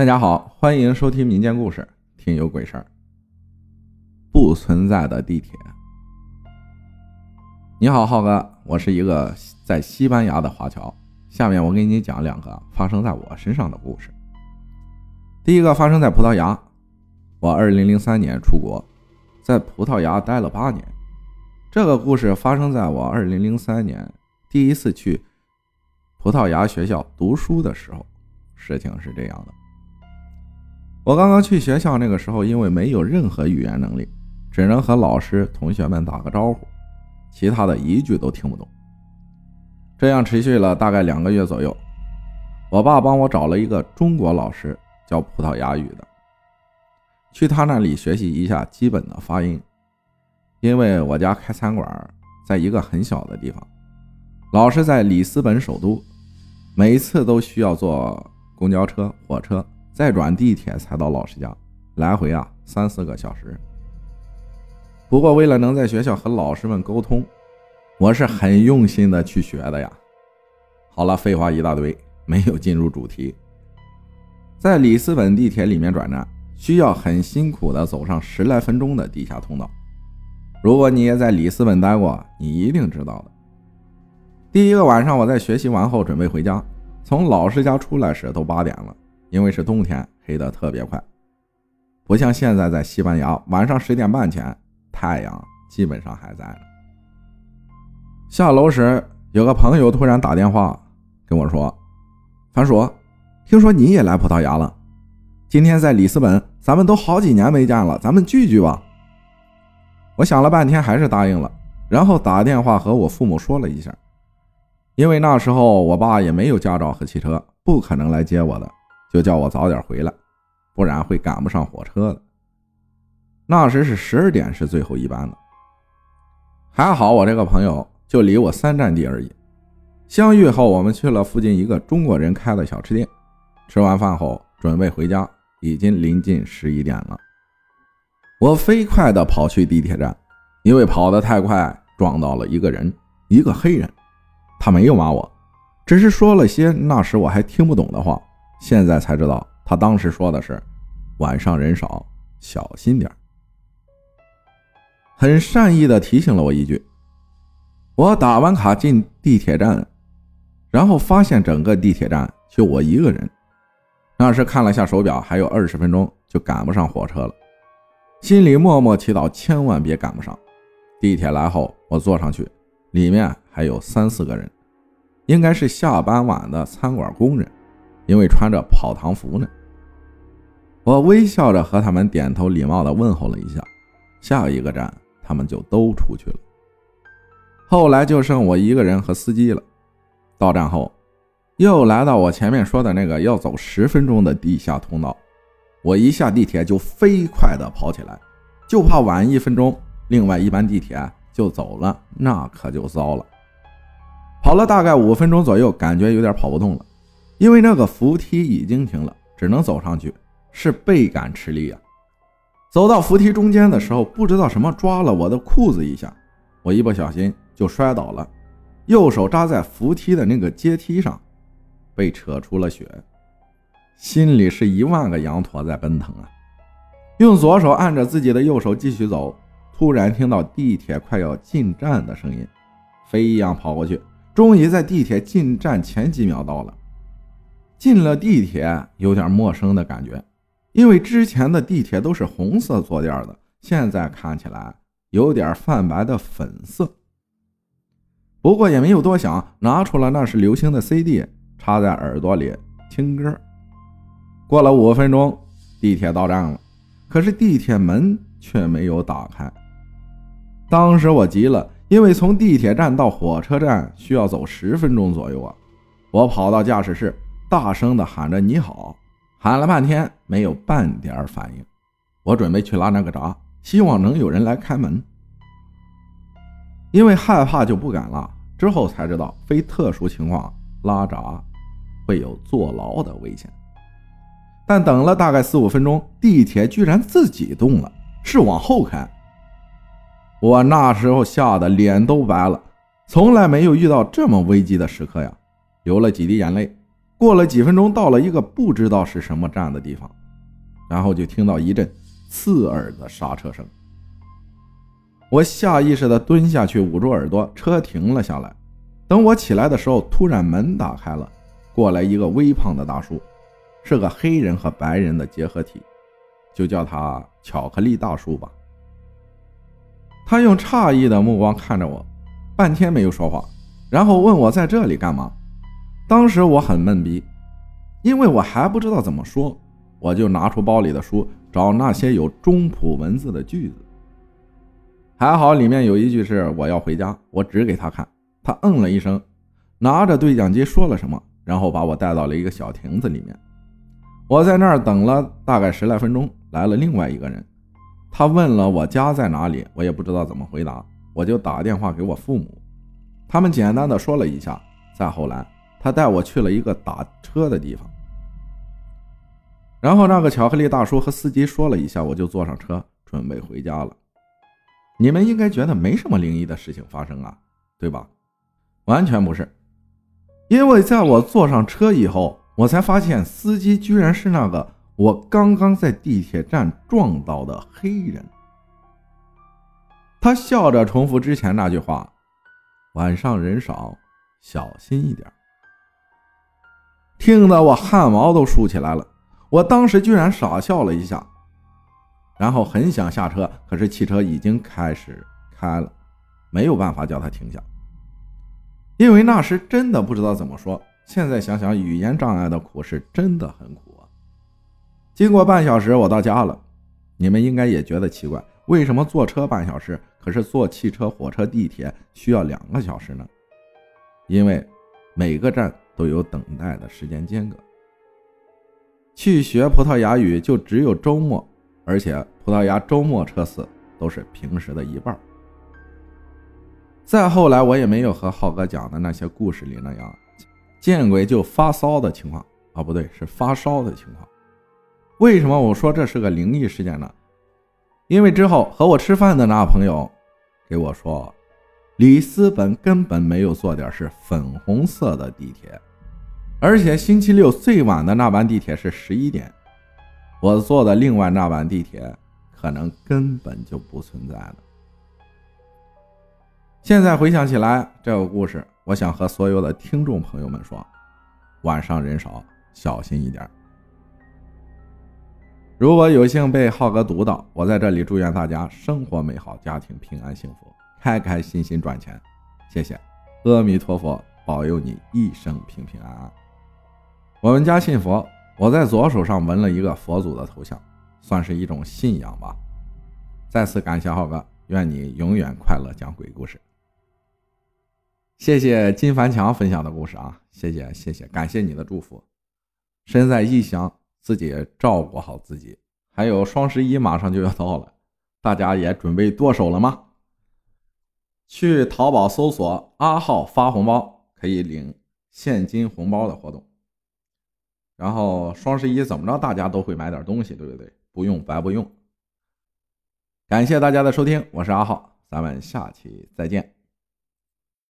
大家好，欢迎收听民间故事，听有鬼事儿。不存在的地铁。你好，浩哥，我是一个在西班牙的华侨。下面我给你讲两个发生在我身上的故事。第一个发生在葡萄牙。我2003年出国，在葡萄牙待了8年。这个故事发生在我2003年第一次去葡萄牙学校读书的时候。事情是这样的，我刚刚去学校那个时候，因为没有任何语言能力，只能和老师同学们打个招呼，其他的一句都听不懂。这样持续了大概2个月左右，我爸帮我找了一个中国老师，教葡萄牙语的，去他那里学习一下基本的发音。因为我家开餐馆，在一个很小的地方，老师在里斯本首都，每一次都需要坐公交车、火车，再转地铁才到老师家，来回3-4个小时。不过为了能在学校和老师们沟通，我是很用心的去学的呀。好了，废话一大堆，没有进入主题。在里斯本地铁里面转站，需要很辛苦的走上10来分钟的地下通道。如果你也在里斯本待过，你一定知道的。第一个晚上，我在学习完后准备回家，从老师家出来时都8点了，因为是冬天，黑得特别快。不像现在在西班牙，晚上10点半前太阳基本上还在呢。下楼时，有个朋友突然打电话跟我说：“樊叔，听说你也来葡萄牙了，今天在里斯本，咱们都好几年没见了，咱们聚聚吧。”我想了半天还是答应了，然后打电话和我父母说了一下。因为那时候我爸也没有驾照和汽车，不可能来接我的，就叫我早点回来，不然会赶不上火车的。那时是12点是最后一班的。还好我这个朋友就离我3站地而已。相遇后，我们去了附近一个中国人开的小吃店，吃完饭后准备回家，已经临近11点了。我飞快地跑去地铁站，因为跑得太快撞到了一个人，一个黑人。他没有骂我，只是说了些那时我还听不懂的话，现在才知道他当时说的是晚上人少，小心点。很善意的提醒了我一句。我打完卡进地铁站，然后发现整个地铁站就我一个人。那时看了下手表，还有20分钟就赶不上火车了，心里默默祈祷千万别赶不上。地铁来后，我坐上去，里面还有3-4个人，应该是下班晚的餐馆工人，因为穿着跑堂服呢。我微笑着和他们点头礼貌地问候了一下，下一个站他们就都出去了。后来就剩我一个人和司机了。到站后，又来到我前面说的那个要走10分钟的地下通道。我一下地铁就飞快地跑起来，就怕晚1分钟另外一班地铁就走了，那可就糟了。跑了大概5分钟左右，感觉有点跑不动了，因为那个扶梯已经停了，只能走上去，是倍感吃力啊。走到扶梯中间的时候，不知道什么抓了我的裤子一下，我一不小心就摔倒了，右手扎在扶梯的那个阶梯上，被扯出了血，心里是10000个羊驼在奔腾啊。用左手按着自己的右手继续走，突然听到地铁快要进站的声音，飞一样跑过去，终于在地铁进站前几秒到了。进了地铁有点陌生的感觉，因为之前的地铁都是红色坐垫的，现在看起来有点泛白的粉色。不过也没有多想，拿出了那时流行的 CD 插在耳朵里听歌。过了5分钟，地铁到站了，可是地铁门却没有打开。当时我急了，因为从地铁站到火车站需要走10分钟左右啊。我跑到驾驶室，大声地喊着你好，喊了半天没有半点反应。我准备去拉那个闸，希望能有人来开门。因为害怕就不敢拉，之后才知道非特殊情况拉闸会有坐牢的危险。但等了大概4-5分钟，地铁居然自己动了，是往后开。我那时候吓得脸都白了，从来没有遇到这么危机的时刻呀，流了几滴眼泪，过了几分钟，到了一个不知道是什么站的地方，然后就听到一阵刺耳的刹车声。我下意识地蹲下去捂住耳朵，车停了下来。等我起来的时候，突然门打开了，过来一个微胖的大叔，是个黑人和白人的结合体，就叫他巧克力大叔吧。他用诧异的目光看着我，半天没有说话，然后问我在这里干嘛。当时我很懵逼，因为我还不知道怎么说，我就拿出包里的书，找那些有中普文字的句子。还好里面有一句是我要回家，我指给他看，他嗯了一声，拿着对讲机说了什么，然后把我带到了一个小亭子里面。我在那儿等了大概十来分钟，来了另外一个人，他问了我家在哪里，我也不知道怎么回答，我就打电话给我父母，他们简单的说了一下。再后来他带我去了一个打车的地方，然后那个巧克力大叔和司机说了一下，我就坐上车准备回家了。你们应该觉得没什么灵异的事情发生啊，对吧？完全不是，因为在我坐上车以后，我才发现司机居然是那个我刚刚在地铁站撞到的黑人。他笑着重复之前那句话，晚上人少，小心一点。听得我汗毛都竖起来了，我当时居然傻笑了一下，然后很想下车，可是汽车已经开始开了，没有办法叫他停下。因为那时真的不知道怎么说，现在想想语言障碍的苦是真的很苦啊。经过半小时我到家了，你们应该也觉得奇怪，为什么坐车半小时，可是坐汽车、火车、地铁需要2个小时呢？因为每个站都有等待的时间间隔。去学葡萄牙语就只有周末，而且葡萄牙周末车次都是平时的一半。再后来我也没有和浩哥讲的那些故事里那样见鬼就发骚的情况啊，不对，是发烧的情况。为什么我说这是个灵异事件呢？因为之后和我吃饭的那朋友给我说，里斯本根本没有坐点是粉红色的地铁，而且星期六最晚的那班地铁是11点，我坐的另外那班地铁可能根本就不存在了。现在回想起来这个故事，我想和所有的听众朋友们说，晚上人少，小心一点。如果有幸被浩哥读到，我在这里祝愿大家生活美好，家庭平安幸福，开开心心赚钱。谢谢，阿弥陀佛保佑你一生平平安安。我们家信佛，我在左手上纹了一个佛祖的头像，算是一种信仰吧。再次感谢浩哥，愿你永远快乐讲鬼故事。谢谢金凡强分享的故事啊，谢谢，感谢你的祝福。身在异乡，自己照顾好自己，还有双11马上就要到了，大家也准备剁手了吗？去淘宝搜索阿浩发红包，可以领现金红包的活动。然后双11怎么着大家都会买点东西，对不对？不用白不用。感谢大家的收听，我是阿浩，咱们下期再见。